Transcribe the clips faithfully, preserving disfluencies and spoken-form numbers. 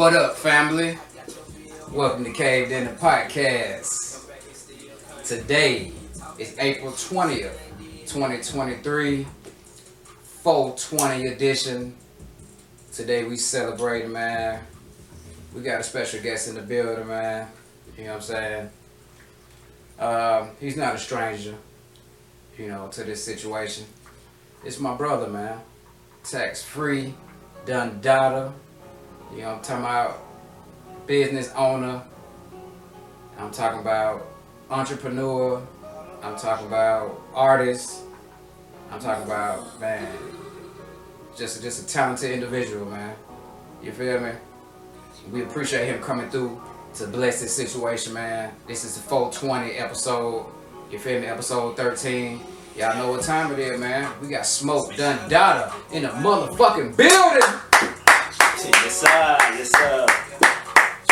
What up, family? Welcome to Caved Inn, the podcast. Today is April twentieth, twenty twenty-three, four twenty edition. Today we celebrating, man. We got a special guest in the building, man. You know what I'm saying? Um, he's not a stranger, you know, to this situation. It's my brother, man. Tax Free Dundalk. You know what I'm talking about? Business owner. I'm talking about entrepreneur. I'm talking about artist. I'm talking about, man, just, just a talented individual, man. You feel me? We appreciate him coming through to bless this situation, man. This is the four twenty episode. You feel me? Episode thirteen. Y'all know what time it is, man. We got Smoke Dun Dada in the motherfucking building. Yes, sir. Yes, sir.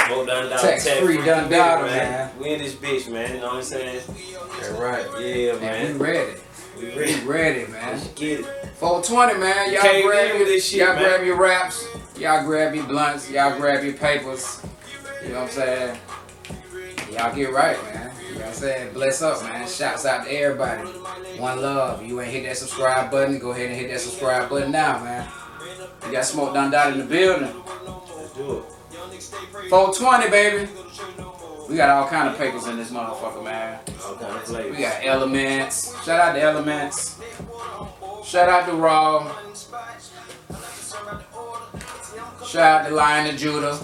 Smoke Dun Dada. Tax Free Dun Dada, man. We in this bitch, man. You know what I'm saying? That's right. Yeah, and man. We ready. We ready. We ready, man. Let's get it. four twenty, man. Y'all grab your, this shit, y'all man. grab your wraps. Y'all grab your blunts. Y'all grab your papers. You know what I'm saying? Y'all get right, man. You know what I'm saying? Bless up, man. Shouts out to everybody. One love. You ain't hit that subscribe button, go ahead and hit that subscribe button now, man. You got Smoke Dun Dada in the building. Let's do it. four twenty, baby. We got all kind of papers in this motherfucker, man. All kind of flavors. We got Elements. Shout out to Elements. Shout out to Raw. Shout out to Lion of Judah.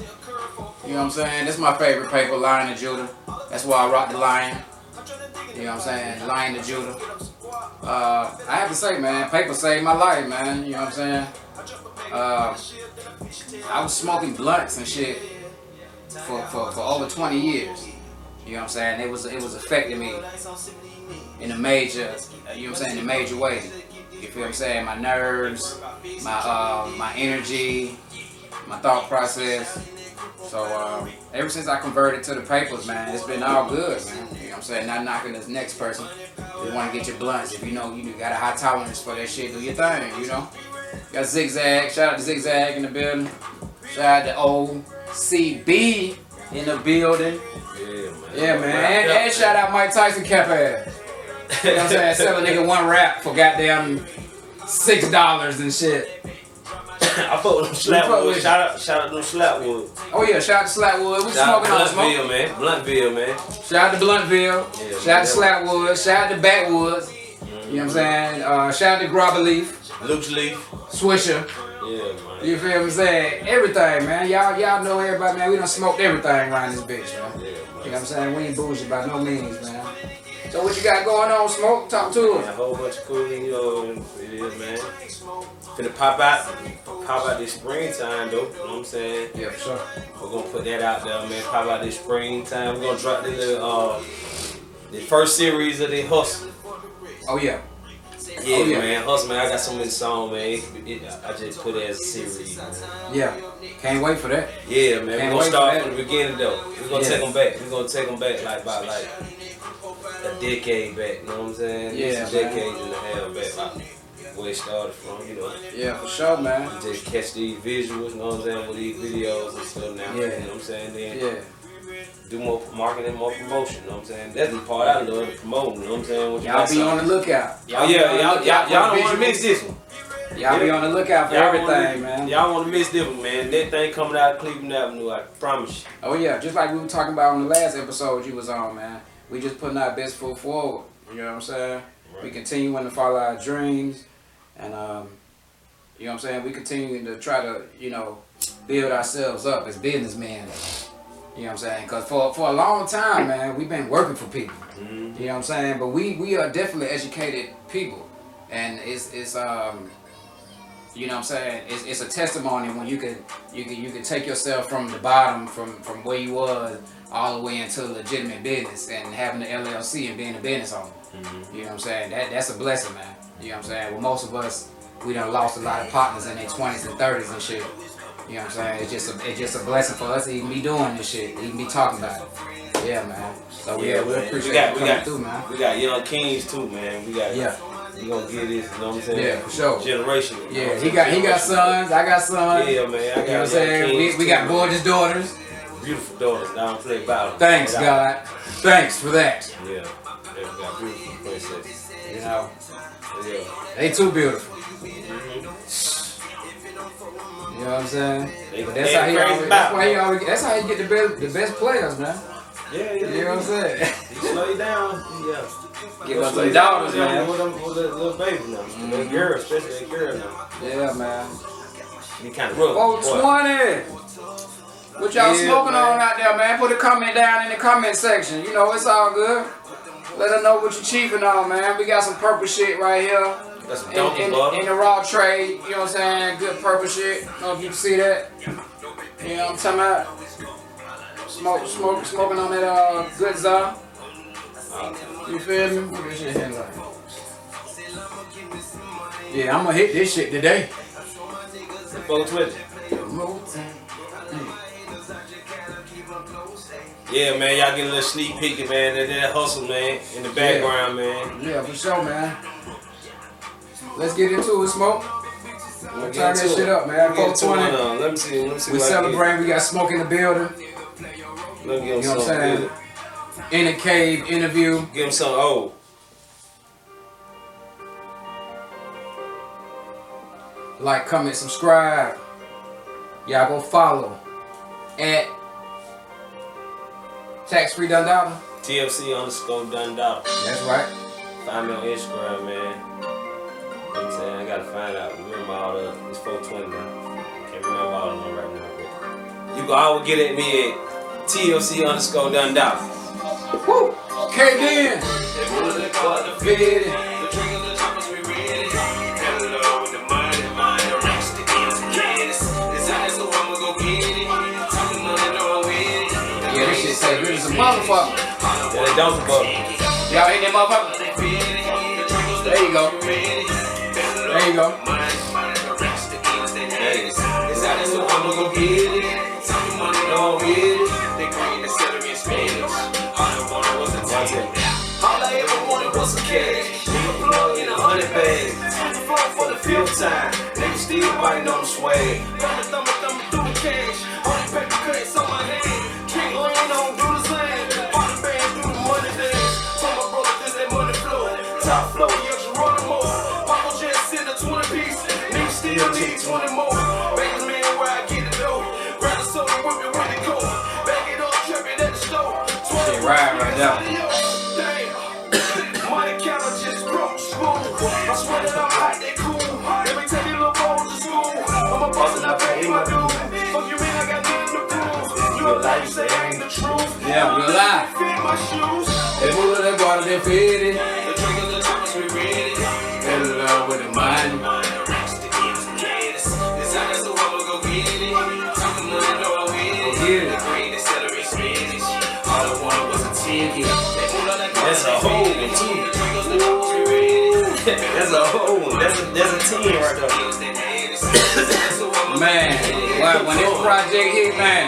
You know what I'm saying? This is my favorite paper, Lion of Judah. That's why I rock the Lion. You know what I'm saying? Lion of Judah. Uh, I have to say, man, paper saved my life, man. You know what I'm saying? Uh, I was smoking blunts and shit for, for, for over twenty years. You know what I'm saying? It was it was affecting me in a major, you know what I'm saying, in a major way. You feel what I'm saying? My nerves, my uh, my energy, my thought process. So, um, ever since I converted to the papers, man, it's been all good, man. You know what I'm saying? Not knocking this next person. You want to get your blunts. If you know you got a high tolerance for that shit, do your thing, you know? Got Zigzag. Shout out to Zigzag in the building. Shout out to O C B in the building. Yeah, man. Yeah, man. And, and shout out Mike Tyson Capass. You know what I'm saying? Sell a nigga one rap for goddamn six dollars and shit. I fuck with them Slapwood. Shout out, shout out to them Slapwood. Oh yeah, shout out to Slapwood. We smoking on Bluntville, man. Bluntville, man. Shout out to Bluntville. Yeah, shout out to Slapwood. Shout out to Backwoods. Mm-hmm. You know what I'm saying? Uh, shout out to Grubble Leaf. Luke's Leaf. Swisher. Yeah, man. You feel what I'm saying? Everything, man. Y'all, y'all know everybody, man. We done smoked everything around this bitch, man. Yeah, man. You know what I'm saying? We ain't bougie by no means, man. So what you got going on, Smoke? Talk to us. A whole bunch of cool, you know, it is, man. Finna pop out, pop out this springtime, though. You know what I'm saying? Yeah, for sure. We're gonna put that out there, man. Pop out this springtime. We're gonna drop the uh, the first series of the Hustle. Oh yeah. Yeah, oh, yeah, man. Hustle, man. I got so many songs, man. It, it, I just put it as a series, man. Yeah. Can't wait for that. Yeah, man. Can't we're gonna start from the beginning, though. We're gonna yeah. take them back. We're gonna take them back like by like a decade back. You know what I'm saying? Yeah. Decades and a half back. Like, where it started from, you know. Yeah, for sure, man. You just catch these visuals, you know what I'm saying, with these videos and stuff now. Yeah. You know what I'm saying? Then yeah. do more marketing, more promotion, you know what I'm saying? That's the part I love, the promoting, you know what I'm saying? What y'all be on the lookout. Y'all oh, yeah, y'all, y'all, y'all, y'all don't want to miss this one. Y'all yeah. be on the lookout for y'all everything, wanna, man. Y'all want to miss this one, man. That thing coming out of Cleveland Avenue, I promise you. Oh, yeah, just like we were talking about on the last episode you was on, man. We just putting our best foot forward, you know what I'm saying? Right. We continuing to follow our dreams. And, um, you know what I'm saying, we continue to try to, you know, build ourselves up as businessmen. You know what I'm saying? Because for, for a long time, man, we've been working for people. Mm-hmm. You know what I'm saying? But we, we are definitely educated people. And it's, it's um, you know what I'm saying, it's, it's a testimony when you can, you can you can take yourself from the bottom, from, from where you was, all the way into legitimate business and having the L L C and being a business owner. Mm-hmm. You know what I'm saying? That, that's a blessing, man. You know what I'm saying? Well, most of us, we done lost a lot of partners in their twenties and thirties and shit. You know what I'm saying? It's just a, it's just a blessing for us to even be doing this shit, even be talking about it. Yeah, man. So, yeah, yeah we appreciate you coming through, man. We got young kings, too, man. We got yeah. He gonna get this, you know what I'm saying? Yeah, for sure. Generational. Yeah, you know he got he got sons. I got sons. Yeah, man. I got, you know what I'm saying? We, we got gorgeous daughters. Beautiful daughters. I don't play about. Thanks, God. Thanks for that. Yeah, yeah, we got beautiful princesses. You know, yeah, they too beautiful. Mm-hmm. You know what I'm saying? They, but that's how he always. That's why he always. That's how he get the best the best players, man. Yeah, yeah. You know what I'm saying? He slow you down. Yeah. Give us some daughters, man. With them, with that little baby now. Mm-hmm. That girl, especially that girl now. Yeah, man. He kind of rough. Oh, twenty. What y'all yeah, smoking man. on out there, man? Put a comment down in the comment section. You know, it's all good. Let us know what you're cheaping on, man. We got some purple shit right here. That's some dope in, in, in the raw trade. You know what I'm saying? Good purple shit. I don't know if you can see that. You know what I'm talking about? Smoke, smoke, smoking on that uh, good za. You feel me? What this shit hit like? Yeah, I'm gonna hit this shit today. four twenty. Yeah, man, y'all get a little sneak peeking, man. That, that hustle, man, in the background, yeah. man. Yeah, for sure, man. Let's get into it, Smoke. We'll turn that shit up, man. four twenty. Let me see. Let me see. We celebrate. We got Smoke in the building. Let me get you know what I'm saying? In the cave interview. Give him something old. Like, comment, subscribe. Y'all go follow at Tax Free Dundalk. T L C underscore Dundalk. That's right. Find me on Instagram, man. You know what I'm saying? I gotta find out. Remember all the. It's four twenty now. Can't remember all of them right now. You can always get at me at T L C underscore Dundalk. Woo! Caved Inn. Fit motherfucker. Yeah, they don't fuck. Y'all ain't that motherfucker? There you go. There you go. Hey. All I ever wanted was a cash. A plug in a hundred bags. On the floor for the fifth time. Niggas still biting on the swag. Thumb, thumb, thumb through the cash. Only paper cuts on my head. Top flow, you're Geronimo. Papa just sent a twenty piece. Niggas still need twenty more. Back in man where I get the dough. Grab the soda with me when it goes. Back it up, tripping at the store. Shit, ride right now. Damn. Money counter just broke smooth. I swear that I'm hot, they cool. Every time you look old to school. I'm a boss and I pay my dues. Fuck you mean I got nothing to prove. You a lie, you say I ain't the truth. Yeah, I'm a lie. Fit my shoes. They pull it, they bought it, they fit it. With the mind, racks the kids and kids. This time that's the one we'll go get it. Talk to the door with it. The greatest celery spinach. All I wanted was a ticket. That's a whole one, too. That's a whole one. That's a, that's a ten right there. Man, like when this project hit, man.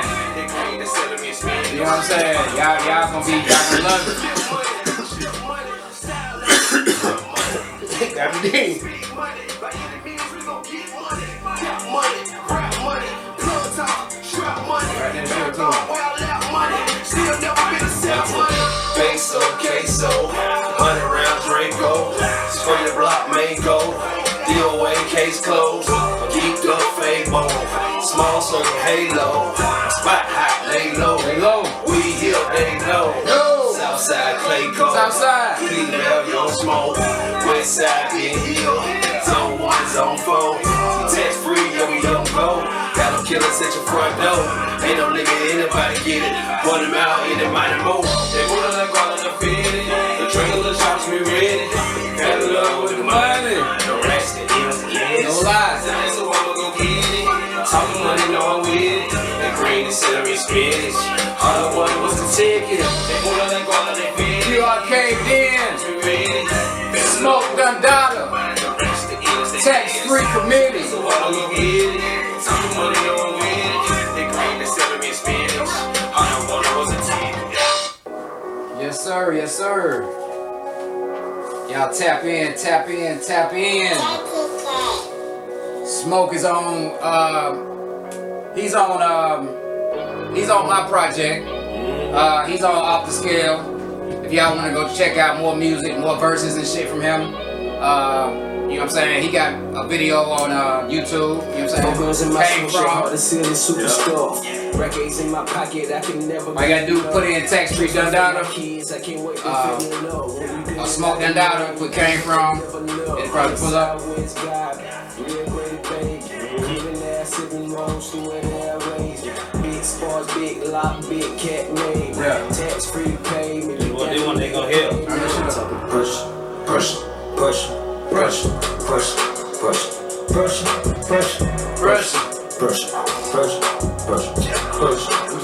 You know what I'm saying? Y'all, y'all gonna be, y'all gonna love it. Every day. Face okay, so money round Draco, spray the block mango, deal away case closed, keep the fade on, small so halo, spot hot lay low, we here they know. Southside Clay Cole, Southside, clean up your smoke. Westside in hill, zone one, zone four. Tax free, yeah we don't go. Got them killers at your front door. Ain't no nigga anybody get it. Put them out in the mighty move. They put on the ground and fit it. The trickle shops we ready. Got in love with the money. No rest, the ends, the ends. No lies. That's the one we gon' get it. Talking money, no I'm with it. The green and celery spinach. All I wanted was the ticket. They put on the ground. You are caved in. Smoke Dun Dada. Tax Free Committee. Yes sir, yes sir. Y'all Y'all tap in, tap in, tap in. Smoke is on, uh, he's on, um, he's on my project. Uh, he's on Off the Scale. If y'all want to go check out more music, more verses and shit from him, uh, you know what I'm saying? He got a video on uh, YouTube. You know what I'm saying? Guns in my superstore. Records in my pocket. I can never. I gotta do put in Tax Free Dun Dada. Uh, a Smoke Dun Dada. Where came from? It probably pull up. Big sports, big lock, big cat name. Tax free pay me. What they want? They gonna help. Push, push, push. Brush, brush, brush, brush, brush, brush, brush, brush, brush, brush.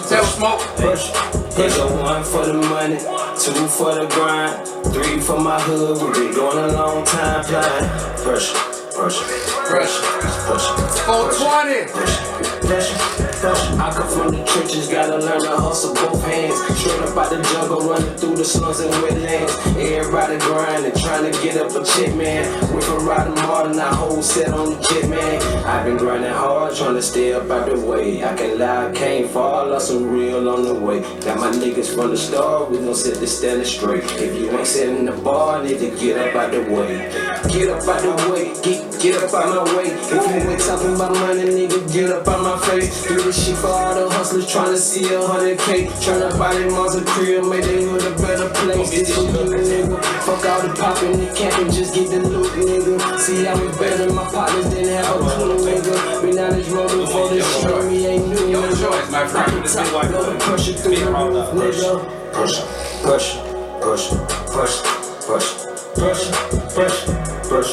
Tell Smoke. Brush. Here's a one for the money, two for the grind, three for my hood. We've been going a long time flying. Brush, brush, brush, brush, four twenty. Brush, brush. I come from the trenches, gotta learn to hustle both hands. Straight up out the jungle, running through the slums and wetlands. Everybody grinding, trying to get up a chip, man. Went from riding hard and I whole set on the chip, man. I've been grinding hard, trying to stay up out the way. I can lie, I can't fall, lost some real on the way. Got my niggas from the start, we gon' set this standing straight. If you ain't setting the bar, need to get up out the way. Get up out the way, get, get up out my way. If you ain't talking about money, nigga, get up out my face. Shit for all the hustlers trying to see a hundred K. Trying to buy them Mars and Korea, make they hood a better place. This for you, nigga. Fuck all the poppin' and capping, just get the loot, nigga. See how we better, my partners didn't have a clue, nigga. We now this rolling for this shit, we ain't new, nigga. I can talk, blow the pressure through the roof, nigga. Push, push, push, push, push, push, push, push, push, push,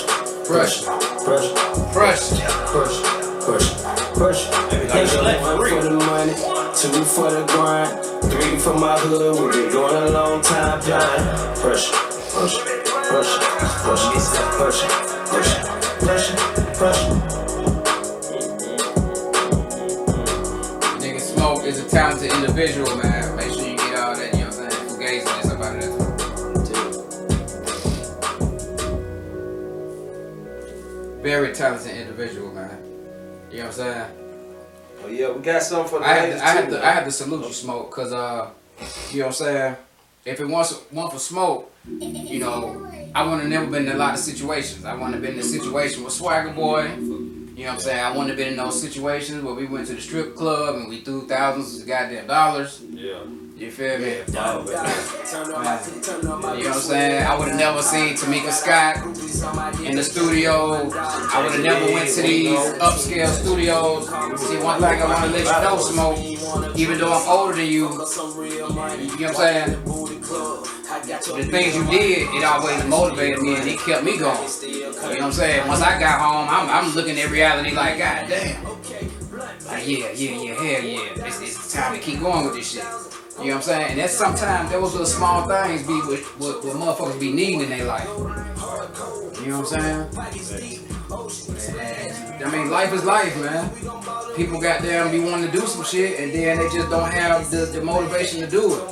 push, push, push. Push, push, here's one for the money, two for the grind, three for my hood, we've been going a long time flying. Push, push, push, push, push, push, push, push. Nigga Smoke is a talented individual, man. Make sure you get all that, you know what I'm saying? Fugazi and somebody that's very talented individual, man. You know what I'm saying? Oh yeah, we got something for the I ladies have to, too, I have to, I have to salute you, Smoke, cause uh, you know what I'm saying? If it wasn't one for Smoke, you know, I wouldn't have never been in a lot of situations. I wouldn't have been in a situation with Swagger Boy. You know what I'm saying? I wouldn't have been in those situations where we went to the strip club and we threw thousands of goddamn dollars. Yeah. You feel me? Yeah. No, but, yeah. You know what I'm saying? I would have never seen Tamika Scott in the studio. I would have never went to these upscale studios. See, one thing I want to let you know, Smoke, even though I'm older than you, you know what I'm saying? The things you did, it always motivated me and it kept me going. You know what I'm saying? Once I got home, I'm, I'm looking at reality like, God damn. Like, yeah, yeah, yeah, hell yeah. It's, it's time to keep going with this shit. You know what I'm saying? And that's sometimes those little small things be what, what, what motherfuckers be needing in their life. You know what I'm saying? Man, I mean, life is life, man. People goddamn be wanting to do some shit and then they just don't have the, the motivation to do it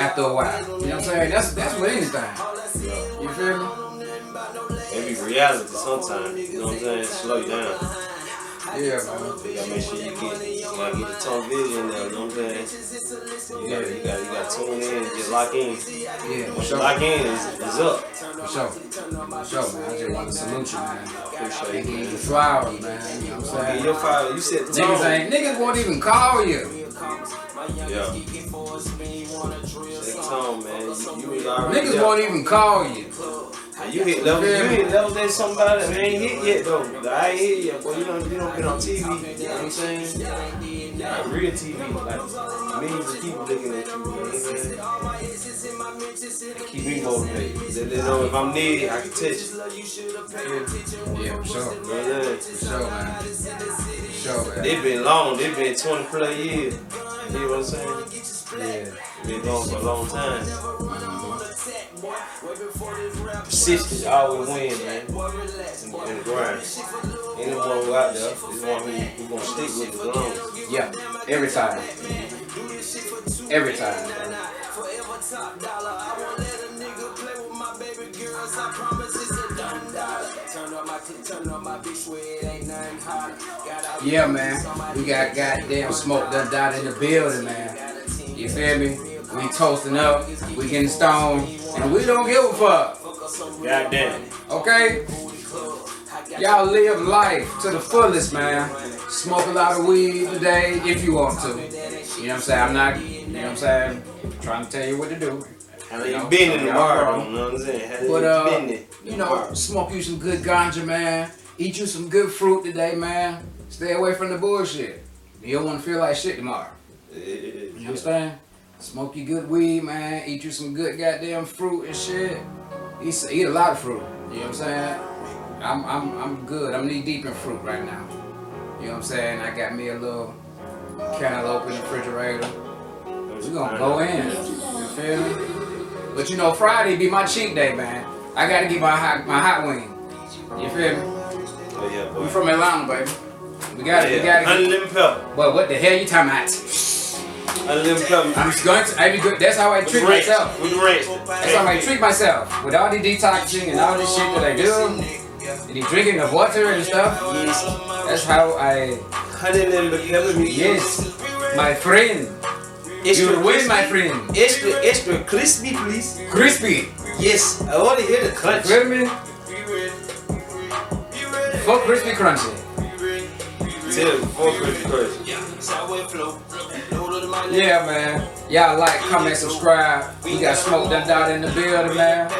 after a while. You know what I'm saying? That's that's with anything. You feel me? Every reality sometimes, you know what I'm saying? Slow you down. Yeah, man. You gotta make sure you get, you gotta get the tunnel vision there, you know what I'm saying? You gotta, you gotta, you gotta tune in and just lock in. Yeah, for sure. Lock in is, is up. For sure. For sure, man. I just want to salute you, man. Appreciate you. Niggas the flowers, man. You know what I'm saying? Your flowers, you said the niggas ain't, niggas won't even call you. Yeah. Take tone, man. You, you already niggas up. Won't even call you. And you hit levels, you hit levels at somebody that ain't hit yet though. I ain't hit yet, boy. You don't, you don't get on T V. You know what I'm saying? Like real T V, like millions of people looking at you. You know what I'm saying? They keep me motivated. They, they know if I'm needed, I can touch it. Yeah, for sure. Yeah, for sure, man. For sure, man. They've been long. They've been twenty plus years. You know what I'm saying? Yeah. They've been going for a long time. Persistence always wins, man. In the grind. Anyone who out there, this one who gonna stick with the lungs. Yeah, every time. Every time. Man. Yeah, man. We got goddamn Smoke Dun Dada in the building, man. You feel me? We toasting up. We getting stoned. And we don't give a fuck. Goddamn. Okay? Y'all live life to the fullest, man. Smoke a lot of weed today if you want to. You know what I'm saying? I'm not, you know what I'm saying? I'm trying to tell you what to do. How you been in the world? You know what I'm saying? But, uh, you know, smoke you some good ganja, man. Eat you some good fruit today, man. Stay away from the bullshit. You don't want to feel like shit tomorrow. You know what I'm saying? Smoke you good weed, man. Eat you some good goddamn fruit and shit. Eat, eat a lot of fruit. You know what I'm saying? I'm I'm I'm good. I'm knee deep in fruit right now. You know what I'm saying? I got me a little cantaloupe in the refrigerator. We're gonna go in. You feel me? But you know, Friday be my cheat day, man. I gotta get my hot my hot wing. You feel me? Oh, yeah, boy. We from Atlanta, baby. We gotta, yeah, we gotta. Unlimited pepper. But what the hell you talking about? Unlimited pepper. I'm just going to. I be good. That's how I treat With myself. With rent. That's how I treat myself. With all the detoxing and all this shit that I do. And you drinking the water and stuff? Yes. That's how I. Yes, my friend. Extra you win, my friend. Extra, extra crispy, please. Crispy. Yes, I want to hear the crunch. You feel me? Fuck crispy crunchy. Tell me, fuck crispy crunchy. Yeah, man. Y'all like, comment, subscribe. We got Smoke Dun Dada in the building, man.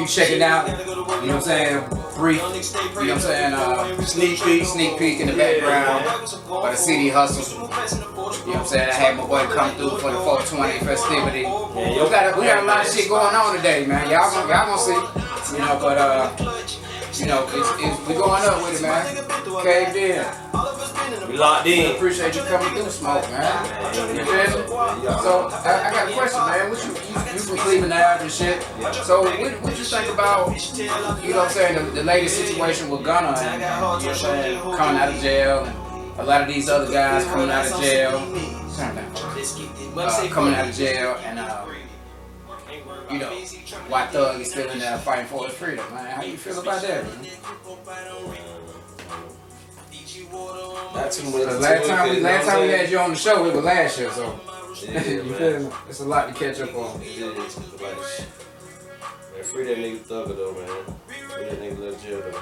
You check it out. You know what I'm saying? Brief. You know what I'm saying? Uh, sneak peek. Sneak peek in the background. By the C D Hustle. You know what I'm saying? I had my boy come through for the four twenty festivity. We got, we got a lot of shit going on today, man. Y'all gonna, y'all gonna see. You know, but, uh, you know, it's, it's, we going up with it, man. Caved in. We locked in. We appreciate you coming through, Smoke, man. You feel me? So, I, I got a question, man. What you, you, you from Cleveland Avenue and shit. So, what, what you think about, you know what I'm saying, the, the latest situation with Gunner and, and, you know, saying, coming out of jail, and a lot of these other guys coming out of jail, uh, coming out of jail, and, uh, you know, White Thug is still in there fighting for his freedom, man. How you feel about that, man? That's last time we, last time we had you on the show, it was last year, so. Yeah, you feel me? It's a lot to catch up on. Yeah, like, man, free that nigga Thugger though, man. Free that nigga Lil Jill though.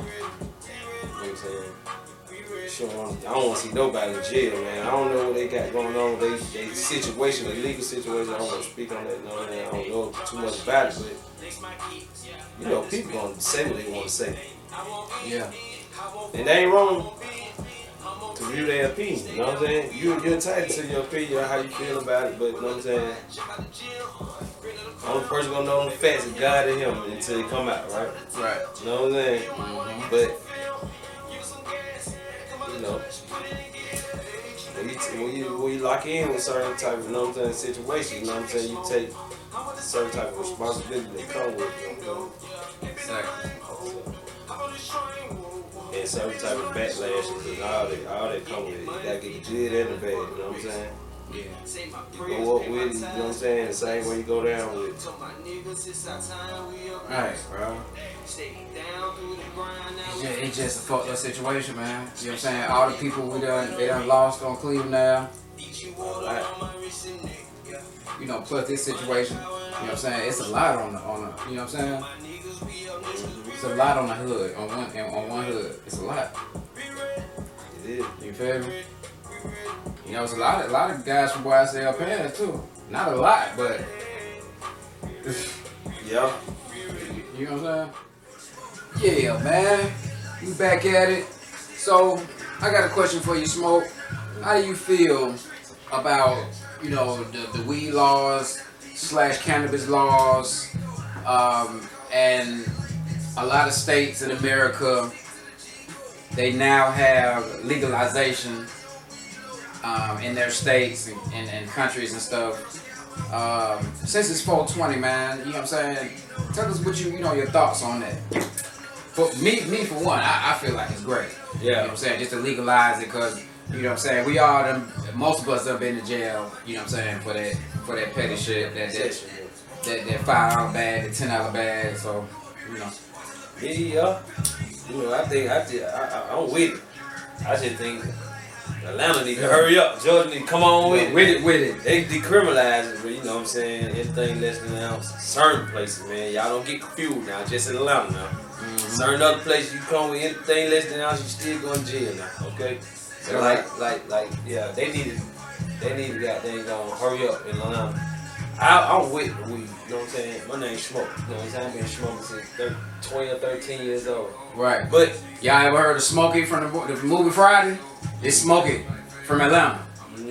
You know what I'm saying? Sure, I don't want to see nobody in jail, man. I don't know what they got going on. They, they situation, the legal situation. I don't want to speak on that. No, man. I don't know too much about it, but you know, people gonna say what they want to say. Yeah, and they ain't wrong. To view their opinion, you know what I'm saying? You, you're entitled to your opinion, how you feel about it, but you know what I'm saying? Only person gonna know the facts is God and him until they come out, right? Right. You know what I'm saying? Mm-hmm. But, you know, when you, when, you, when you lock in with certain type of, you know what I'm saying, situations, you know what I'm saying, you take certain type of responsibility that come with it, you know? Exactly. And certain type of backlash, because all that, all that come with it. You gotta get the good and the bad, you know what I'm saying? Yeah. You go up with it, you know what I'm saying? The same way you go down with it. Alright, bro. It's just, it's just a fucked up situation, man. You know what I'm saying? All the people we done, they done lost on Cleveland now. You know, plus this situation, you know what I'm saying? It's a lot on the, on the, you know what I'm saying? It's a lot on the hood, on one on one hood. It's a lot. It is. You feel me? You know, it's a lot of a lot of guys from Y S L past too. Not a lot, but yeah. You know what I'm saying? Yeah, man. We back at it. So I got a question for you, Smoke. How do you feel about, you know, the, the weed laws slash cannabis laws, um, and a lot of states in America, they now have legalization um, in their states and, and, and countries and stuff. Um, since it's four twenty, man, you know what I'm saying? Tell us what you, you know, your thoughts on that. For me, me for one, I, I feel like it's great. Yeah. You know what I'm saying? Just to legalize it, because, you know what I'm saying? We all, them, most of us have been in jail, you know what I'm saying, for that, for that petty shit, that, that, that, that five dollar bag, the ten dollar bag, so, you know. Yeah, You know, I think I think I, I, I'm with it. I just think Atlanta need to hurry up. Georgia need to come on with, yeah, with it. With it, with it. They decriminalize it, but you know what I'm saying? Anything less than now, certain places, man. Y'all don't get confused now, just in Atlanta now. Mm-hmm. Certain other places you come with anything less than ounce, you still going to jail now, okay? So yeah. like, like, like, yeah, they need to, they need to got things on, hurry up in Atlanta. I, I'm with the weed, you know what I'm saying? My name's Smoke, you know what I'm saying? I've been smoking since thirty, twenty or thirteen years old. Right. But y'all ever heard of Smoke It from the, the movie Friday? It's Smoke It from Atlanta. Mm-hmm.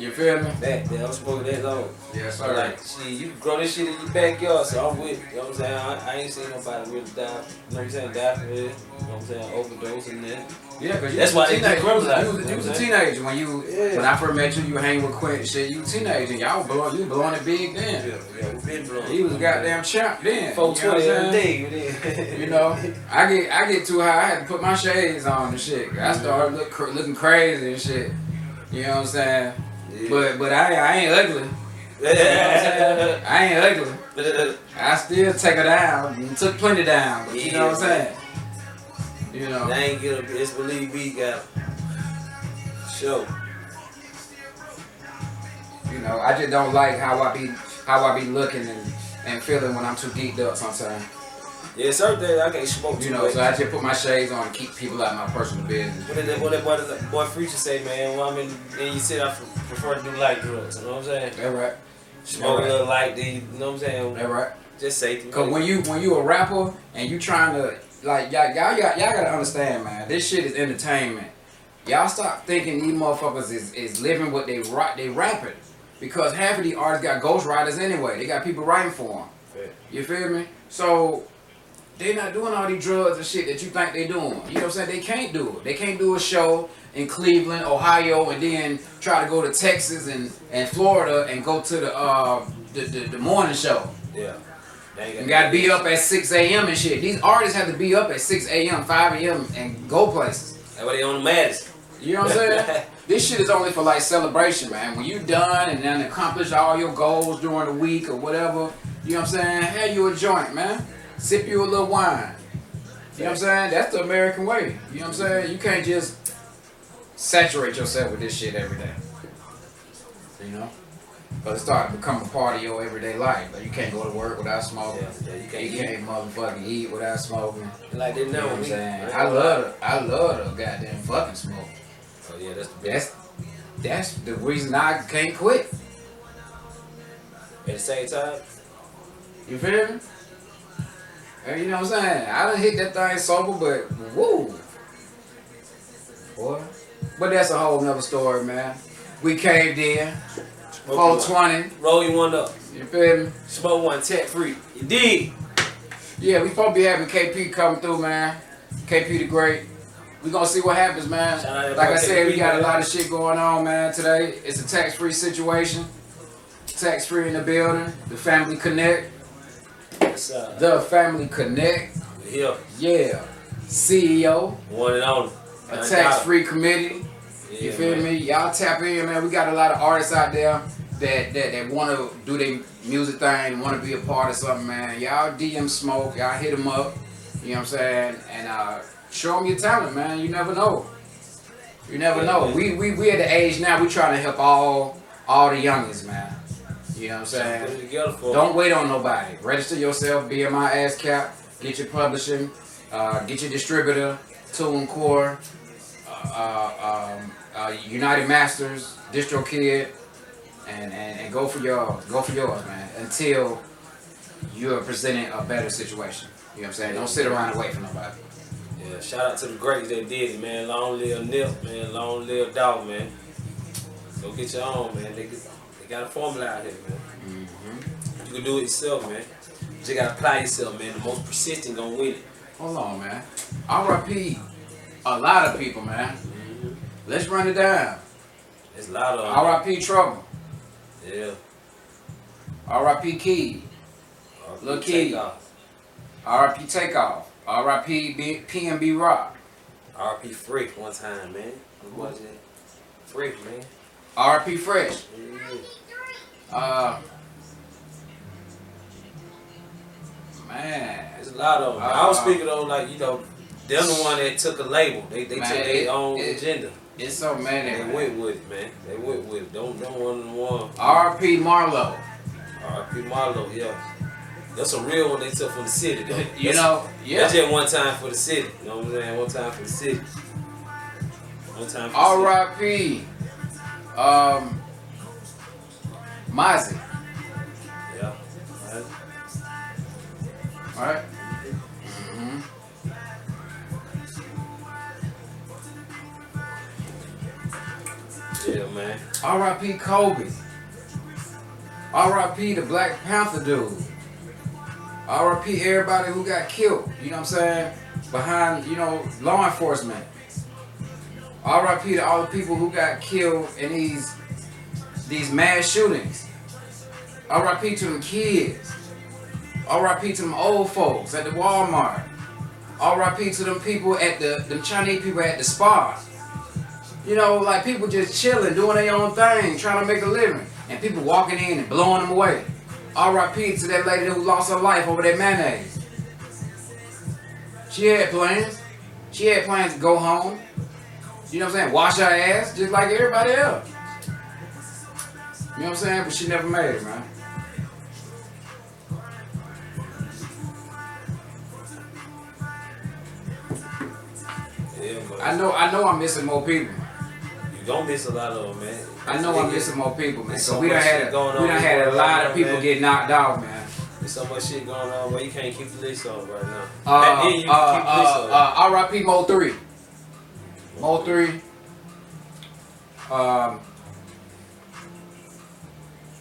You feel me? Back there, I'm smoking that long. Yeah, sorry. Like, shit, you can grow this shit in your backyard, so I'm with it, you know what I'm saying? I, I ain't seen nobody really die, you know what I'm saying? Die for it, you know what I'm saying? Overdose and that. Yeah, because that's why they criminalize. You was, you was a teenager when you, yeah. when I first met you. You hang with Quentin, shit. You a teenager, and y'all blowing, you blowing it big then. Yeah, yeah, we been blowing. He was a goddamn champ then. four twenty you know day. You know, I get I get too high. I had to put my shades on and shit. I started look cr- looking crazy and shit. You know what I'm saying? Yeah. But but I I ain't ugly. You know what I'm saying? I ain't ugly. I still take her down. And took plenty down. But yeah, you know what I'm saying? You know, they ain't get a bitch, believe me, got show. You know, I just don't like how I be how I be looking and, and feeling when I'm too geeked up sometimes. Yeah, certain things I can't smoke. You know, much. So I just put my shades on and keep people out of my personal business. What did that, what that boy, that boy Future say, man? Well, I mean, and you said I prefer to do light drugs. You know what I'm saying? That right. Smoke a little light, you know what I'm saying? That right. Just safety. Cause when you when you a rapper and you trying to. Like, y'all, y'all, y'all, y'all gotta understand, man. This shit is entertainment. Y'all stop thinking these motherfuckers is, is living what they rap, they rapping. Because half of these artists got ghostwriters anyway. They got people writing for them. Yeah. You feel me? So, they not doing all these drugs and shit that you think they doing. You know what I'm saying? They can't do it. They can't do a show in Cleveland, Ohio, and then try to go to Texas and, and Florida and go to the, uh, the, the, the morning show. Yeah. You gotta be up at six a.m. and shit. These artists have to be up at six a.m., five a.m. and go places. That's why they on the mask. You know what I'm saying? This shit is only for like celebration, man. When you done and then accomplished all your goals during the week or whatever, you know what I'm saying? Have you a joint, man. Sip you a little wine. You know what I'm saying? That's the American way. You know what I'm saying? You can't just saturate yourself with this shit every day. You know? Because it started to become a part of your everyday life. Like you can't go to work without smoking. Yeah, yeah, you can't, you can't motherfucking eat without smoking. Like they know, you know what I'm saying? Right? I love I love the goddamn fucking smoke. Oh yeah, that's the best. That's, that's the reason I can't quit. At the same time? You feel me? You know what I'm saying? I done hit that thing sober, but woo. Boy. But that's a whole nother story, man. We caved in. four twenty Roll your one up. You feel me? Smoke one, tax free. You dig? Yeah, we supposed to be having K P come through, man. K P the Great. We gonna see what happens, man. Like I said, K P, we got man. a lot of shit going on, man, today. It's a tax-free situation. Tax-free in the building. The Family Connect. What's up? The Family Connect. Yeah. Yeah. C E O. One and only. A tax-free committee. Yeah, you feel man. me? Y'all tap in, man. We got a lot of artists out there that that, that want to do their music thing, want to be a part of something, man. Y'all D M Smoke. Y'all hit him up. You know what I'm saying? And uh, show him your talent, man. You never know. You never yeah, know. Man. We we we at the age now, we trying to help all all the youngins, man. You know what I'm saying? Don't wait on nobody. Register yourself, B M I ASCAP, get your publishing, uh, get your distributor, TuneCore, Uh, um, uh, United Masters, DistroKid, and, and, and go for yours, go for yours, man, until you're presented a better situation. You know what I'm saying? Don't sit around and wait for nobody. Yeah, shout out to the greats that did it, man. Long live Nip, man. Long live Dog, man. Go get your own, man. They, they got a formula out here, man. Mm-hmm. You can do it yourself, man. You just gotta apply yourself, man. The most persistent gonna win it. Hold on, man. R I P a lot of people, man. Mm-hmm. Let's run it down. There's a lot of R I P Trouble. Yeah. R I P Key. Lil Key. R I P Takeoff. R I P P N B Rock. R I P Freak one time, man. Who was it? Freak, man. R I P Fresh. Yeah. Uh. Man, there's a lot of them. Uh, I was speaking on like you know. They're the one that took a label. They they man, took their own it, agenda. It's so many. They man. went with it, man. They went with it. Don't don't one and one. R P Marlowe. R P Marlowe, yeah. That's a real one they took from the city, though. You that's, know, yeah. That's just one time for the city. You know what I'm saying? One time for the city. One time for R I P Um, Mozzie. Yeah. All right. All right. Yeah, man. R I P Kobe. R I P the Black Panther dude. R I P everybody who got killed, you know what I'm saying? Behind, you know, law enforcement. R I P to all the people who got killed in these these mass shootings. R I P to them kids. R I P to them old folks at the Walmart. R I P to them people at the them Chinese people at the spa. You know, like people just chilling, doing their own thing, trying to make a living. And people walking in and blowing them away. R I P to that lady who lost her life over that mayonnaise. She had plans. She had plans to go home. You know what I'm saying? Wash her ass just like everybody else. You know what I'm saying? But she never made it, man. Yeah, I know I know I'm missing more people. Don't miss a lot of them, man. I know I'm missing more people, man. So we done had a lot of people get knocked out, man. There's so much shit going on, but you can't keep the list on right now. Uh, you uh, uh, uh, R I P Mo three. Mo three. Um,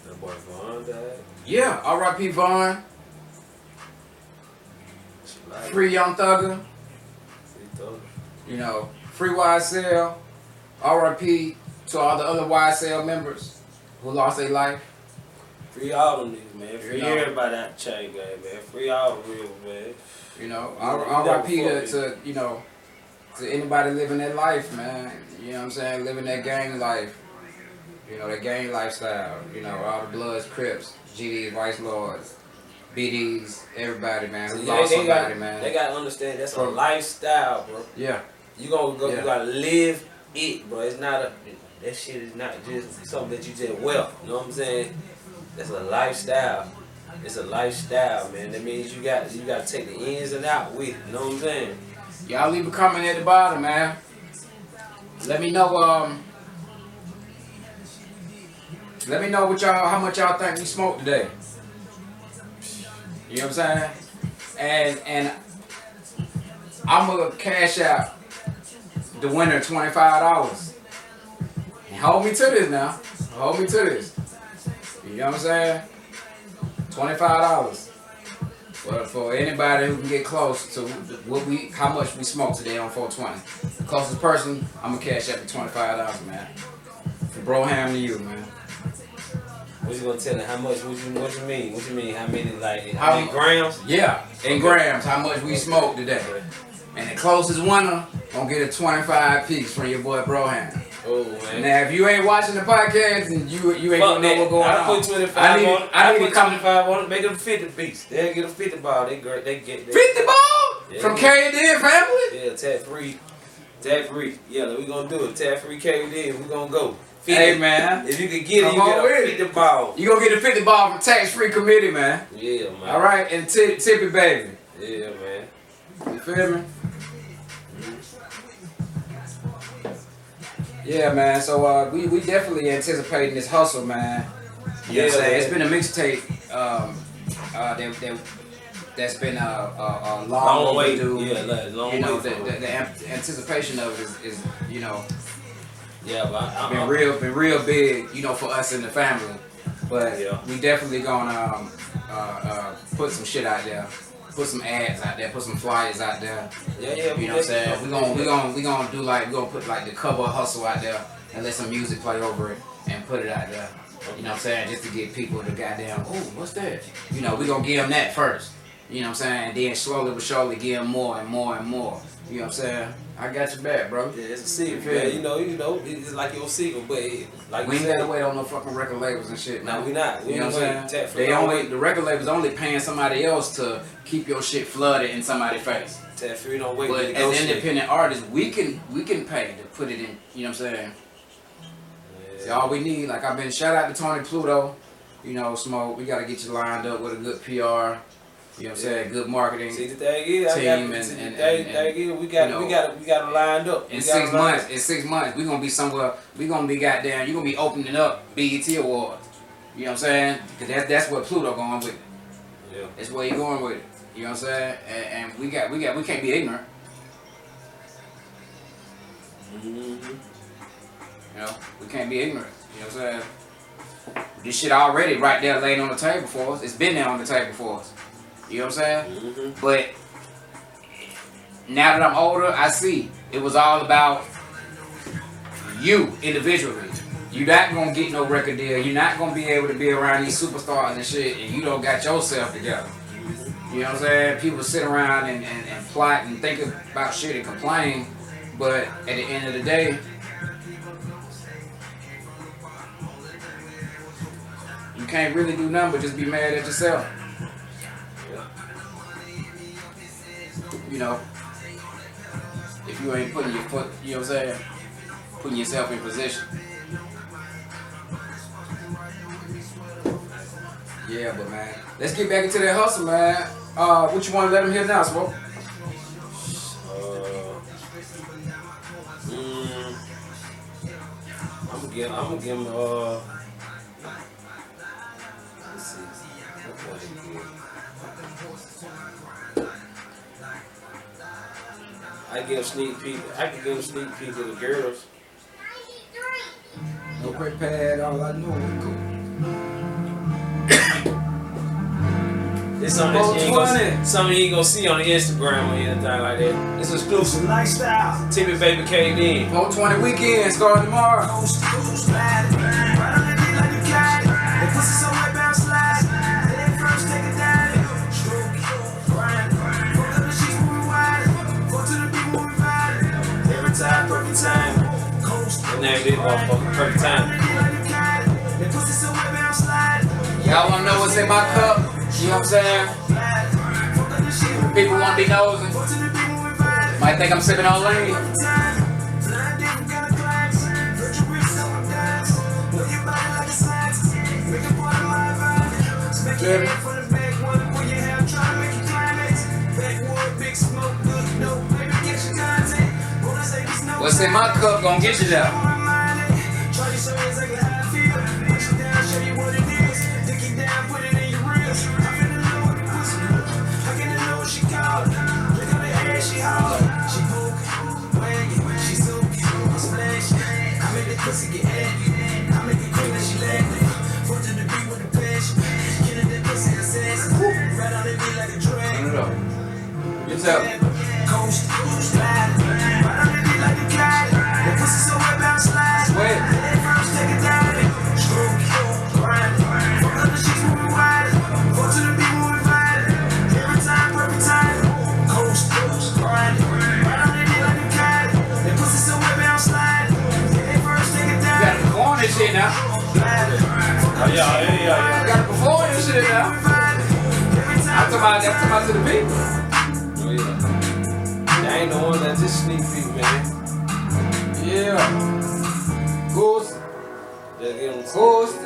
that boy Vaughn died. Yeah, R I P Vaughn. Free Young Thugger. You know, Free Y S L. R I P to all the other Y S L members who lost their life. Free all them niggas, man. Free you know, everybody out the chain gang, man. Free all real, man. You know, R I P to, to, you know, to anybody living that life, man. You know what I'm saying? Living that gang life. You know, that gang lifestyle. You know, all the Bloods, Crips, G Ds, Vice Lords, B Ds, everybody, man. Who so, yeah, lost they, they somebody, got, man. They got to understand that's bro. a lifestyle, bro. Yeah. You gonna go, yeah. You got to live it, bro. It's not a, that shit is not just something that you just well, you know what I'm saying? That's a lifestyle. It's a lifestyle, man. That means you got you got to take the ins and out with, you know what I'm saying? Y'all leave a comment at the bottom, man. Let me know, um, let me know what y'all, how much y'all think we smoked today. You know what I'm saying? And, and I'm gonna cash out the winner twenty-five dollars. And hold me to this now. Hold me to this. You know what I'm saying? twenty-five dollars. Well, for anybody who can get close to what we, how much we smoked today on four twenty. The closest person, I'm going to cash out the twenty-five dollars, man. From Broham to you, man. What you going to tell them? How much? What you, what you mean? What you mean? How many, like, how many grams? Yeah, in grams, how much we smoked today. And the closest winner gonna get a twenty-five piece from your boy Broham. Oh man! Now if you ain't watching the podcast and you you ain't gonna know what's going on, I put twenty-five I need, on. I, I need put twenty-five on. Make them fifty piece. They get a fifty ball. They great. They get they, fifty ball yeah, from Caved Inn family. Yeah, tax free, tax free. Yeah, we gonna do it. Tax free Caved Inn. We gonna go. fifty. Hey man, if you can get it, you get a fifty ball. You gonna get a fifty ball from tax free committee, man. Yeah, man. All right, and t- tippy baby. Yeah, man. You feel me? Yeah, man. So uh, we we definitely anticipating this hustle, man. You yeah, know what I'm saying? It's been a mixtape um, uh, that, that that's been a, a, a long, long way due. Yeah, like, long you know, way. The, the, the anticipation of it is, is you know. Yeah, but I, I, been I, I, real been real big, you know, for us in the family. But yeah. We definitely gonna um, uh, uh, put some shit out there. Put some ads out there, put some flyers out there. Yeah, yeah. You know what I'm saying? We're gonna we gonna we gonna do like we're gonna put like the cover hustle out there and let some music play over it and put it out there. You know what I'm saying? Just to get people to goddamn, ooh, what's that? You know, we're gonna give them that first. You know what I'm saying? And then slowly but surely give them more and more and more. You know what I'm saying? I got your back, bro. Yeah, it's a secret. Yeah, you know, you know, it's like your single, but it, like we ain't gotta wait on no fucking record labels and shit. No, we not. We you know what I'm saying? They only the record labels only paying somebody else to keep your shit flooded in somebody's face. So if we don't wait, but we as an independent artist, we can we can pay to put it in. You know what I'm saying? Yeah. See, all we need, like I've been shout out to Tony Pluto. You know, Smoke, we gotta get you lined up with a good P R. You know what I'm saying? Good marketing see, the thing is, team I got, and, see, the and, and, and, thing is, we got you know, we got we got lined up. We in six months, up. in six months, we gonna be somewhere. We gonna be goddamn. You gonna be opening up B E T Awards. You know what I'm saying? Cause that's that's where Pluto going with it. Yeah. That's where he going with it. You know what I'm saying? And, and we got we got we can't be ignorant. Mm-hmm. You know, we can't be ignorant. You know what I'm saying? This shit already right there laying on the table for us. It's been there on the table for us. You know what I'm saying? Mm-hmm. But now that I'm older, I see it was all about you individually. You're not gonna get no record deal. You're not gonna be able to be around these superstars and shit, and you don't got yourself together. You know what I'm saying? People sit around and, and, and plot and think about shit and complain, but at the end of the day, you can't really do nothing but just be mad at yourself. You know, if you ain't putting your foot, you know what I'm saying, putting yourself in position. Yeah, but man, let's get back into that hustle, man. Uh, what you want to let them hear now, Smoke? Uh, mm, I'm gonna give, I'm gonna give them. Uh, let's see, I give sneak peek. I can give sneak peek to the girls. No quick pad, all I know is cool. This something that you ain't gonna, something you ain't gonna see on the Instagram or anything like that. It's exclusive. Lifestyle. Timmy Baby Caved Inn. four twenty weekend, starting tomorrow. Coast to coast, ride it, right on that beat like you got it. They pussy somewhere bounce slide. They first take a dive. Time, perfect time. And that big motherfucker, perfect time. Y'all wanna know what's in my cup? You know what I'm saying? People wanna be nosing. Might think I'm sipping on lean. What's in my cup gonna get you down? What's up? Shit now. Oh, yeah, yeah, yeah, yeah. I gotta perform this shit now. I come out, I come out to the people. Oh, yeah. That ain't the one that just sneak peek, man. Yeah. Ghost. Ghost.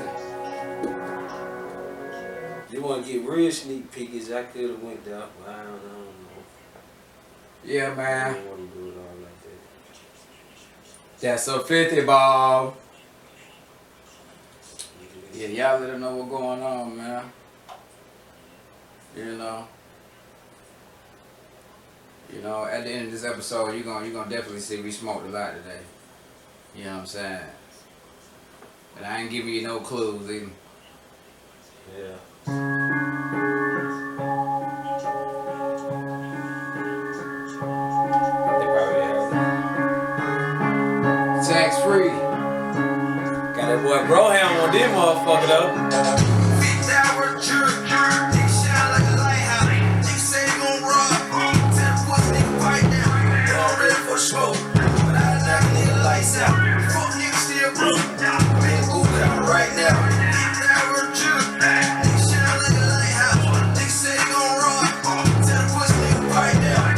You want to get real sneak peekers, I could have went down, but I don't, I don't know. Yeah, man. I don't want to do it all like that. That's a fifty ball. Yeah, y'all let them know what's going on, man. You know. You know, at the end of this episode, you're gonna, you're gonna definitely see we smoked a lot today. You know what I'm saying? And I ain't giving you no clues either. Yeah. They probably have that. Tax free. That boy Broham on this motherfucker though. Big tower, jerk, jerk, dick shine like a lighthouse. Dick say you gon' rob, tell the boys nigga right now. All ready for smoke, but I knock nigga lights out. Fuck nigga still broke, big cool down right now. Big tower, jerk, dick shine like a lighthouse. Dick say you gon' rob, tell the boys nigga right now.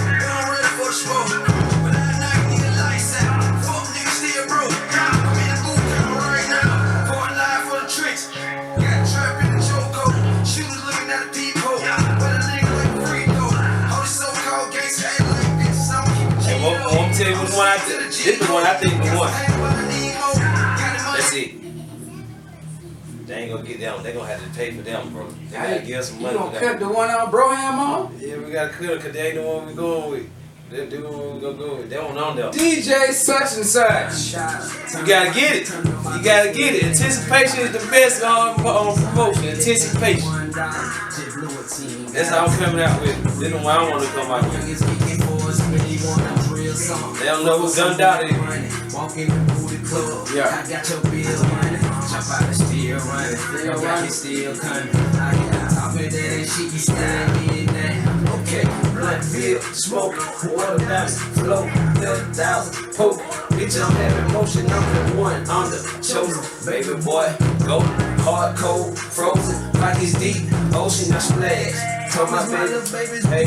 I think, this is the one I think we want. That's it. They ain't gonna get them. They gonna have to pay for them, bro. They gotta give us some money. You gonna cut the one out, Broham on? Yeah, we gotta cut it because they ain't the one we going with. They do what we gonna go with. They don't know them. D J such and such. You gotta get it. You gotta get it. Anticipation is the best on um, promotion. Anticipation. That's how I'm coming out with. This is what I want to come out with. They don't know who Dun Dada is. Walk in the booty club. Yeah. I got your bills running. Chop out the steel running. They don't want you still coming. I got top of that shit. You stand in that. Okay. Bluntville. Smoke. Water bounce. Flow. Thirty thousand. Poke. Bitch, I'm having motion. I'm the one. I'm the chosen. Baby boy. Go. Hard, cold. Frozen. Like it's deep. Ocean. I splash. Told my baby, hey,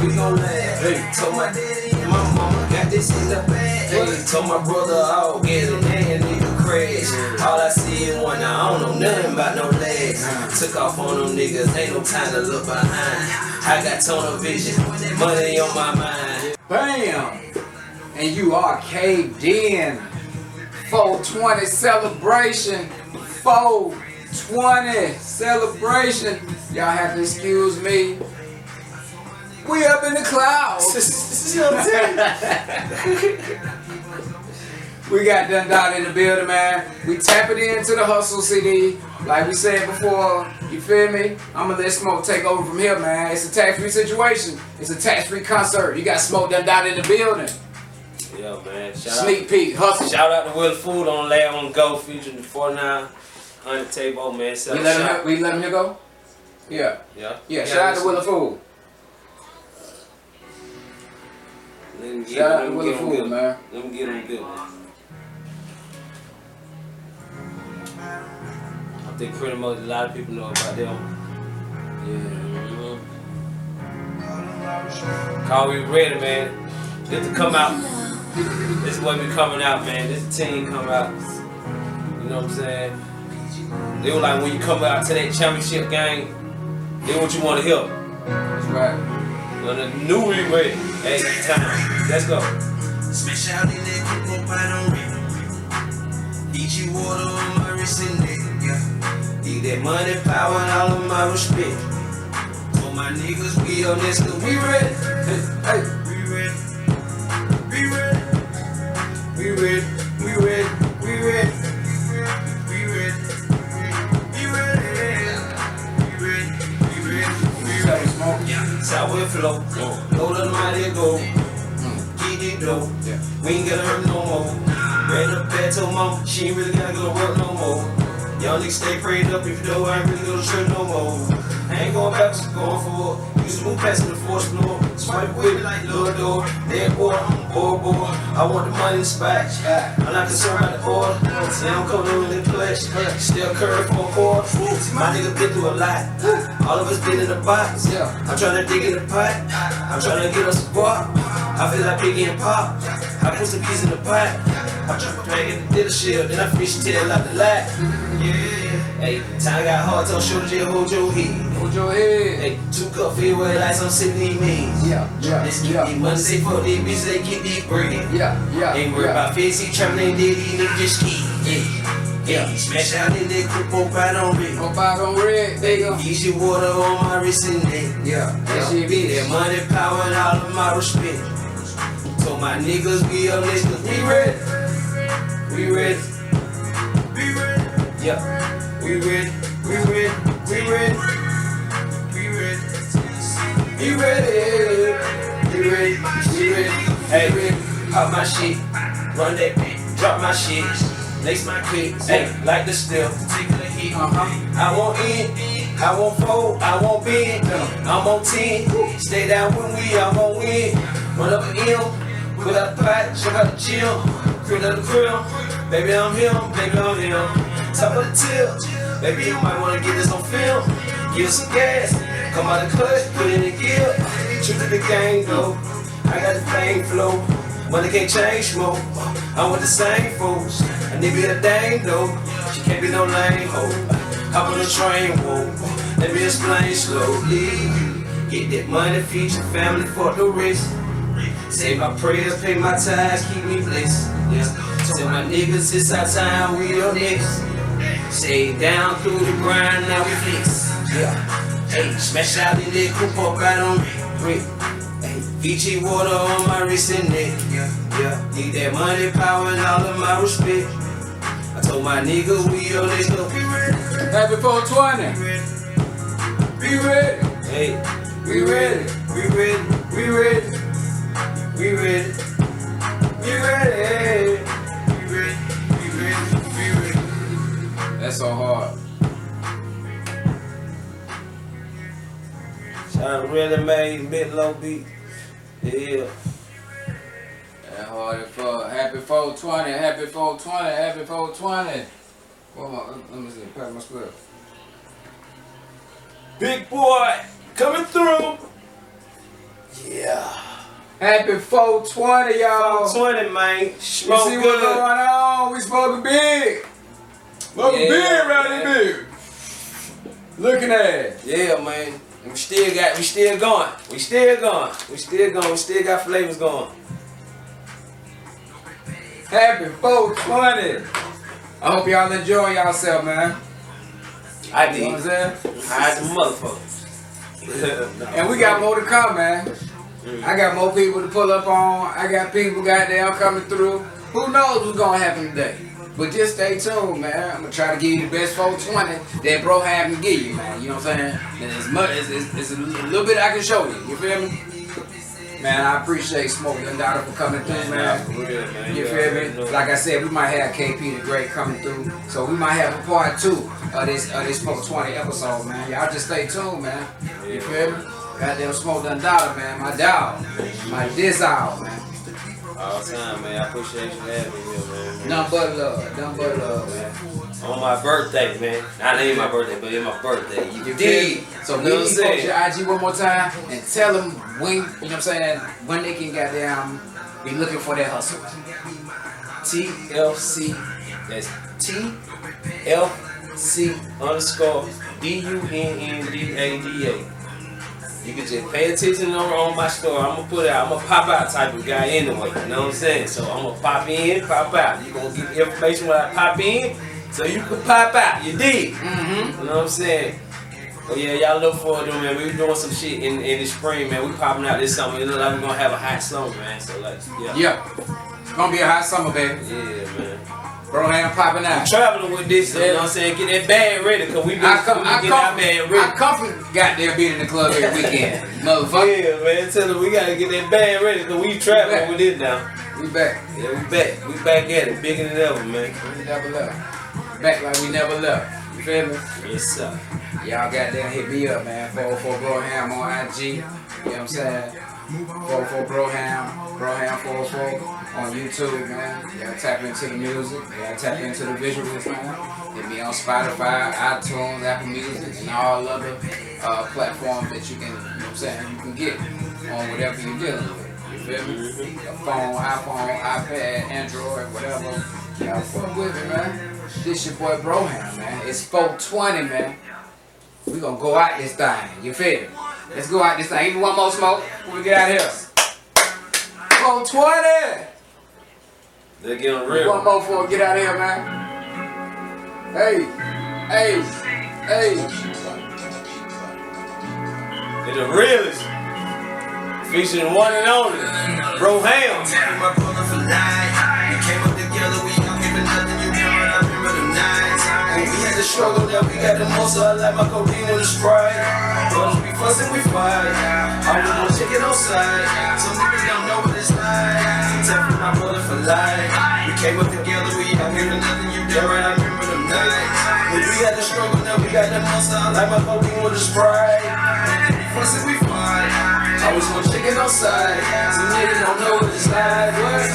we gon' laugh. Hey, told my daddy and my mama got this in the bag. Hey, told my brother I'll get it and nigga crash. All I see is one, I don't know nothing about no legs. Took off on them niggas, ain't no time to look behind. I got tunnel vision, money on my mind. Bam! And you are caved in. four twenty celebration. four twenty celebration. Y'all have to excuse me. We up in the clouds. We got Dun Dada in the building, man. We tap it into the Hustle C D. Like we said before, you feel me? I'ma let Smoke take over from here, man. It's a tax-free situation. It's a tax-free concert. You got Smoke Dun Dada in the building. Yeah, man. Shout Sneak out. Peek, Hustle. Shout out to Willa Fool on Lab on Go featuring the forty-nine on the table, man. So we, let him, we let him here go? Yeah. Yeah. Yeah. Shout out to Willa Fool. Shout out to Willa Fool, man. Let me get him good. I think pretty much a lot of people know about them. Yeah. Call we ready, man. This to come out. This what we coming out, man. This team come out. You know what I'm saying? They were like, when you come out to that championship game, they what you want to hear. That's right. On the new way, hey, time. Let's go. Specialty that cook up, I don't read. Eat you water on my wrist and neck, yeah. Eat that money, power, and all of my respect. For my niggas, we on this, cause we ready. Hey, we ready. We ready. We ready. We ready. We ready. We ready. We ready. Southwest flow, load up my dear go, get it though, we ain't gotta hurt no more. Ran up that till mom, she ain't really gotta go to work no more. Y'all niggas stay prayed up if you know I ain't really go to church no more. I ain't going back, I'm going forward. Used to move past the fourth floor. Swipe with me like little door. That boy, I'm bored, boy. I want the money in the spot. I'm not concerned about the order. They don't come to really clutch. Still curve for a core. My nigga been through a lot. All of us been in the box. I'm trying to dig in the pot. I'm trying to get us a bar. I feel like Biggie and Pop. I put some keys in the pot. I drop a bag in the dealership. Then I finish tail out the lot. Yeah. Hey, time got hard, tell shorty just hold your head. Hold your head. Hey, two cup feel where like some city means. Yeah, yeah, let's get yeah. these money, say fuck these bitches, they get these bread. Yeah, yeah, ain't worried yeah. about fancy trapping, they did these niggas eat. Yeah, yeah, yeah. Smash out in that group, pop out on red. Pop out on red, nigga. Easy water on my wrist and neck. Yeah, that shit be that money, power, and all of my respect. So my niggas be up next, cause we ready. We ready. We ready. Yeah. We ready, we ready, we ready, we ready, we ready, we ready, we ready, hey, pop my shit, run that bitch, drop my shit, lace my kicks, hey, like the still, take the heat, uh-huh. I won't end, I won't fold, I won't bend, I'm on ten, stay down when we, I'm on win, run up an M, put out the pot, check out the chill, creep out the grill, baby I'm him, baby I'm him. Top of the till, baby you might wanna get this on film. Give some gas, come out the clutch, put in the gear. Truth of the game though, I got the flame flow. Money can't change smoke, I'm with the same folks. A nigga a dame though, she can't be no lame ho. Hop on the train, whoa, let me explain slowly. Get that money, feed your family, for the risk. Say my prayers, pay my tithes, keep me blessed. Yeah. Tell my niggas it's our time, we up next. Stay down through the grind, now we fix. Yeah. Hey, smash out in that coupe up right on brick. Hey, Vici water on my wrist and neck. Yeah. Yeah. Need that money, power, and all of my respect. I told my niggas we up next, so be ready. Happy four twenty. Be ready. Hey. We ready. We ready. We ready. We ready. We ready. We ready. We ready. We ready. That's so hard. Sound really made bit low beat. Yeah. That hard as fuck. Happy four twenty. Happy four twenty. Happy four twenty. What my? Let me see. Pat my square. Big boy. Coming through. Yeah. Happy four twenty, y'all. four twenty, man. Smoke you see what's going on? We smoking big. Smoking yeah, big around here, big. Looking at it. Yeah, man. And we still got, we still going. We still going. We still going. We still got flavors going. Happy four twenty. I hope y'all enjoy yourself, man. I did. You know what I'm saying? I had the motherfuckers. And we got more to come, man. I got more people to pull up on. I got people goddamn coming through. Who knows what's gonna happen today? But just stay tuned, man. I'm gonna try to give you the best four twenty that bro had to give you, man. You know what I'm saying? And as much as it's a little bit I can show you. You feel me? Man, I appreciate Smoke Dun Dada for coming through, man. You feel me? Like I said, we might have K P the Great coming through. So we might have a part two of this, of this Smoke twenty episode, man. Y'all just stay tuned, man. You feel me? Goddamn Smoke Dun Dada, man. My dog. My dis out, man. All the time, man. I appreciate you having me here, man. Nothing but love. Nothing but love, man. On my birthday, man. Not even my birthday, but it's my birthday. You did. So we post your I G one more time and tell them when, you know what I'm saying, when they can goddamn be looking for their hustle. T L C, that's T L C underscore D U N N D A D A. You can just pay attention on, on my store. I'm gonna put out, I'm gonna pop out type of guy anyway. You know what I'm saying? So I'm gonna pop in, pop out. You're gonna get information when I pop in. So you can pop out, you dig? Mm-hmm. You know what I'm saying? But yeah, y'all look forward to it, man. We doing some shit in, in the spring, man. We popping out this summer. It look like we gonna have a hot summer, man. So like, yeah. Yeah. It's gonna be a hot summer, baby. Yeah, man. Broham popping out. I'm traveling with this, yeah. You know what I'm saying? Get that bag ready, because we been I come, we I get our bag ready. I comfort goddamn being in the club every weekend, motherfucker. Yeah, man. Tell them we gotta get that bag ready, because we traveling with it now. We back. Yeah, we back. We back at it, bigger than ever, man. We never left. Back like we never left. You feel me? Yes, sir. Y'all goddamn hit me up, man. four oh four Broham on I G. You know what I'm saying? four oh four Broham. Broham four oh four on YouTube, man. Y'all tap into the music. Y'all tap into the visuals, man. Hit me on Spotify, iTunes, Apple Music, and all other uh, platforms that you can, you know what I'm saying, you can get on whatever you're dealing with. You feel me? Your phone, iPhone, iPad, Android, whatever. Y'all fuck with it, man. This your boy Broham, man. It's four twenty, man. We gonna go out this thing. You feel me? Let's go out this thing. Give me one more smoke when we get out of here. four twenty! They're getting real. One more before we get out of here, man. Hey. Hey. Hey. They're the realest. Featuring one and only Broham. We had the struggle that we got the most, so I like my codeine in the Sprite. Brothers be fussing, we fight. I was gonna check it outside. Some niggas don't know what it's like. Time for my brother for life. We came up together, we out here to nothing, you did right, I remember them nights. When we had the struggle that we got the most, so I like my codeine with the Sprite. Brothers be fussing, we fight. I was gonna check it outside. Some niggas don't know what it's like. What?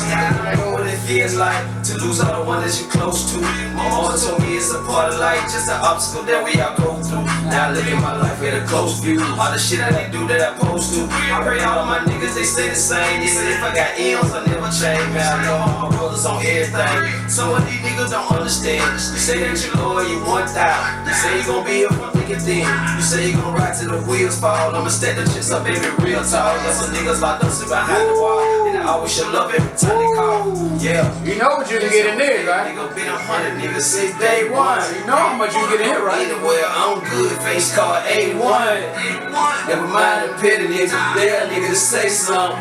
It's like to lose all the one that you're close to. My mama told me it's a part of life, just an obstacle that we all go through. Now I look at my life with a close view. All the shit I didn't do that I supposed to. I pray all of my niggas, they stay the same. They say if I got M's, I never change. Man, I know all my brothers on everything. Some of these niggas don't understand. You say that you're loyal, you want out. You say you gon' be here from thick and thin. You say you gon' ride till the wheels fall. I'ma stack the chips up, baby, real tall. Got some niggas locked up, sit behind the wall. I always should love every time they call. Yeah. You know what you can get in there, right? Nigga been a hundred niggas since day one. You know how much you get in here, right? Either way, I'm good. Face called A one. Never mind them petty niggas. There niggas say something.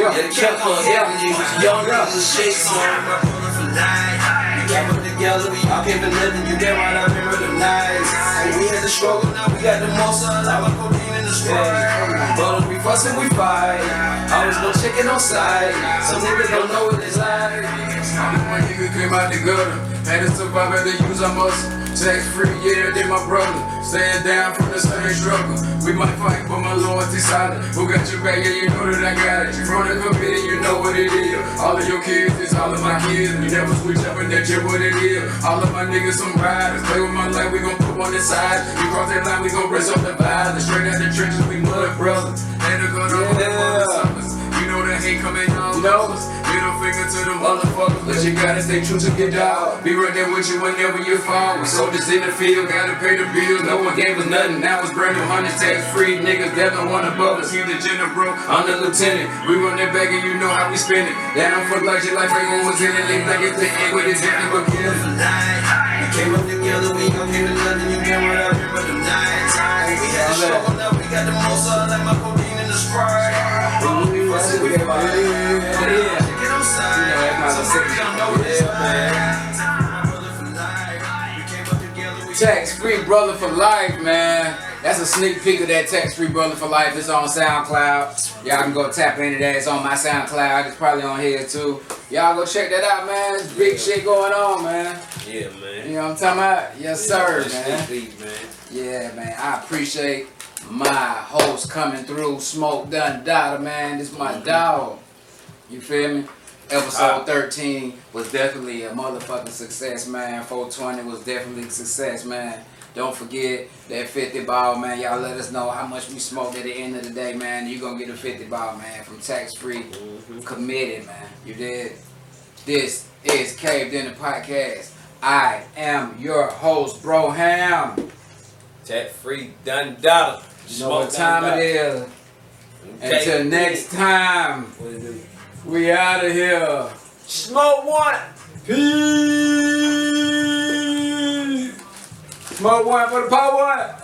Yeah, they kept on helping niggas. Young niggas shake something. We all came to living, you damn right, I remember the nights. And we had the struggle, now we got the most of our codeine in the struggle. But we fuss and we fight, always no chicken on sight. Some niggas don't know what it's like. When niggas came out the gutter, had to survive, had to use our muscle. Tax free, yeah, they my brother. Staying down from the same struggle. We might fight, but my loyalty solid. Who got your back, yeah, you know that I got it. From the committee, you know what it is. All of your kids, it's all of my kids. We never switch up and that's just what it is. All of my niggas, some riders. Play with my life, we gon' put on the side. We cross that line, we gon' rest up the violence. Straight out the trenches, we mother brothers. And they're gonna hold that mother suckers. You know that hate coming on us. Middle finger to the motherfuckers. But you gotta stay true to your dog. Be right there with you whenever you fall. We soldiers in the field, gotta pay the bills. No one gave us nothing, now it's brand new hundred tax free niggas. That don't want above us. You the general, bro, I'm the lieutenant. We run that bag and you know how we spend it. That don't fuck like your life, everyone was in it. They like it's the end with it's empty, but kill. We came up together, we gon' get to London. You can't run out here but the night time. We had a struggle, now we got the most of like my codeine in the Sprite. But we fuss it, we fight. Yeah, chicken on side. So we don't know this, man. Tax Free Brother for Life, man. That's a sneak peek of that Tax Free Brother for Life. It's on SoundCloud. Y'all can go tap into that. It's on my SoundCloud. It's probably on here too. Y'all go check that out, man. There's big yeah. shit going on, man. Yeah, man. You know what I'm talking about? Yes, yeah, sir, man. Beat, man. Yeah, man. I appreciate my host coming through. Smoke Dun Dada, man. This is my mm-hmm. dog. You feel me? Episode thirteen was definitely a motherfucking success, man. four twenty was definitely a success, man. Don't forget that fifty ball, man. Y'all let us know how much we smoked at the end of the day, man. You're going to get a fifty ball, man, from Tax Free mm-hmm. Committed, man. You did. This is Caved In the Podcast. I am your host, Broham. Tax Free Dundalk. You know what time it is. Okay. Until next time. What is it? We out of here. Smoke one. Peace. Smoke one for the power.